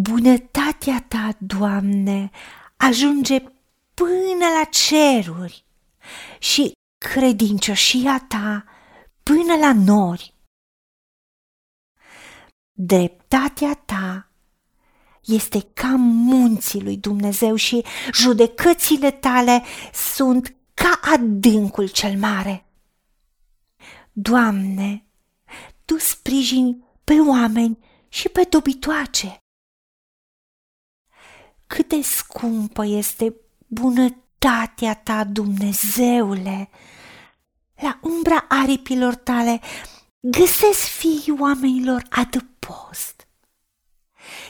Bunătatea ta, Doamne, ajunge până la ceruri și credincioșia ta până la nori. Dreptatea ta este ca munții lui Dumnezeu și judecățile tale sunt ca adâncul cel mare. Doamne, Tu sprijini pe oameni și pe dobitoace. Cât de scumpă este bunătatea ta, Dumnezeule! La umbra aripilor tale găsesc fiii oamenilor adăpost.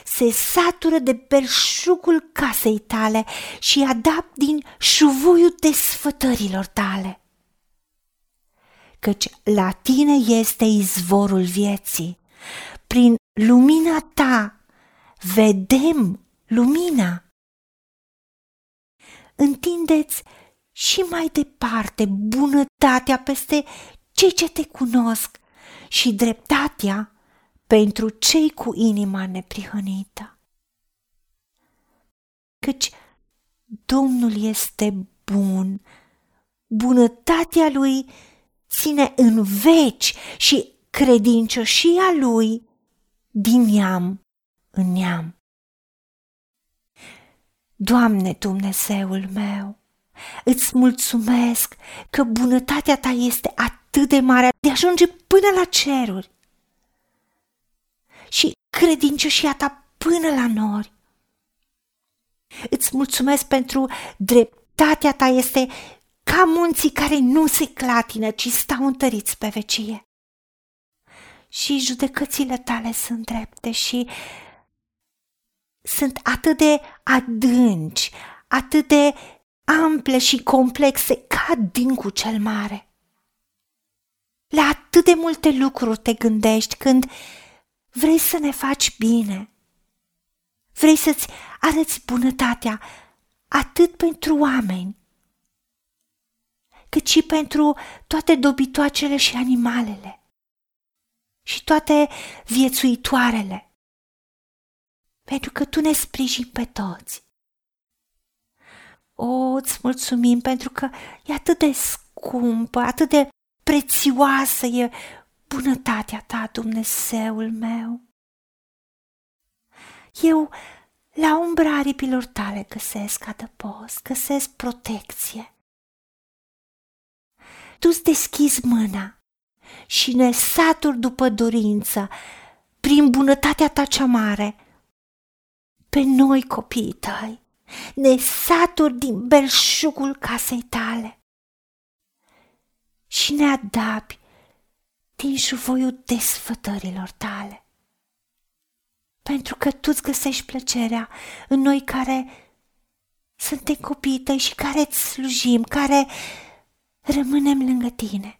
Se satură de belșugul casei tale și adapt din șuvuiul desfătărilor tale. Căci la tine este izvorul vieții. Prin lumina ta vedem lumina. Întinde-ți și mai departe bunătatea peste cei ce te cunosc și dreptatea pentru cei cu inima neprihănită. Căci Domnul este bun, bunătatea Lui ține în veci și credincioșia Lui din neam în neam. Doamne Dumnezeul meu, îți mulțumesc că bunătatea ta este atât de mare de ajunge până la ceruri și credincioșia ta până la nori. Îți mulțumesc pentru dreptatea ta este ca munții care nu se clatină, ci stau întăriți pe vecie. Și judecățile tale sunt drepte și sunt atât de adânci, atât de ample și complexe ca adâncul cel mare. La atât de multe lucruri te gândești când vrei să ne faci bine. Vrei să-ți arăți bunătatea atât pentru oameni, cât și pentru toate dobitoacele și animalele și toate viețuitoarele, pentru că Tu ne sprijini pe toți. O, îți mulțumim pentru că e atât de scumpă, atât de prețioasă e bunătatea ta, Dumnezeul meu. Eu la umbra aripilor tale găsesc adăpost, găsesc protecție. Tu-ți deschizi mâna și ne saturi după dorință, prin bunătatea ta cea mare, pe noi copiii tăi. Ne saturi din belșugul casei tale și ne adapi din șuvoiul desfătărilor tale, pentru că tu-ți găsești plăcerea în noi care suntem copiii tăi și care îți slujim, care rămânem lângă tine.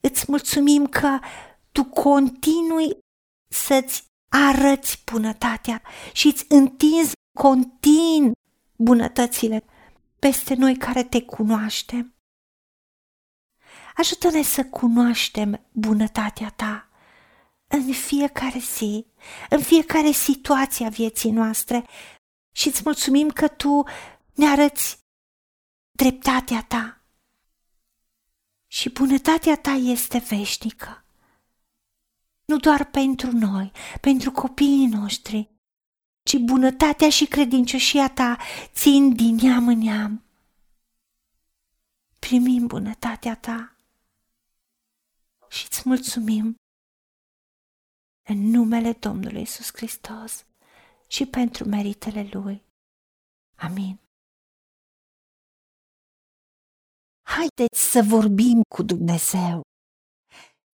Îți mulțumim că tu continui să-ți arăți bunătatea și îți întinzi continuu bunătățile peste noi care te cunoaștem. Ajută-ne să cunoaștem bunătatea ta în fiecare zi, în fiecare situație a vieții noastre și îți mulțumim că tu ne arăți dreptatea ta și bunătatea ta este veșnică. Nu doar pentru noi, pentru copiii noștri, ci bunătatea și credincioșia ta țin din neam în neam. Primim bunătatea ta și îți mulțumim în numele Domnului Iisus Hristos și pentru meritele Lui. Amin. Haideți să vorbim cu Dumnezeu,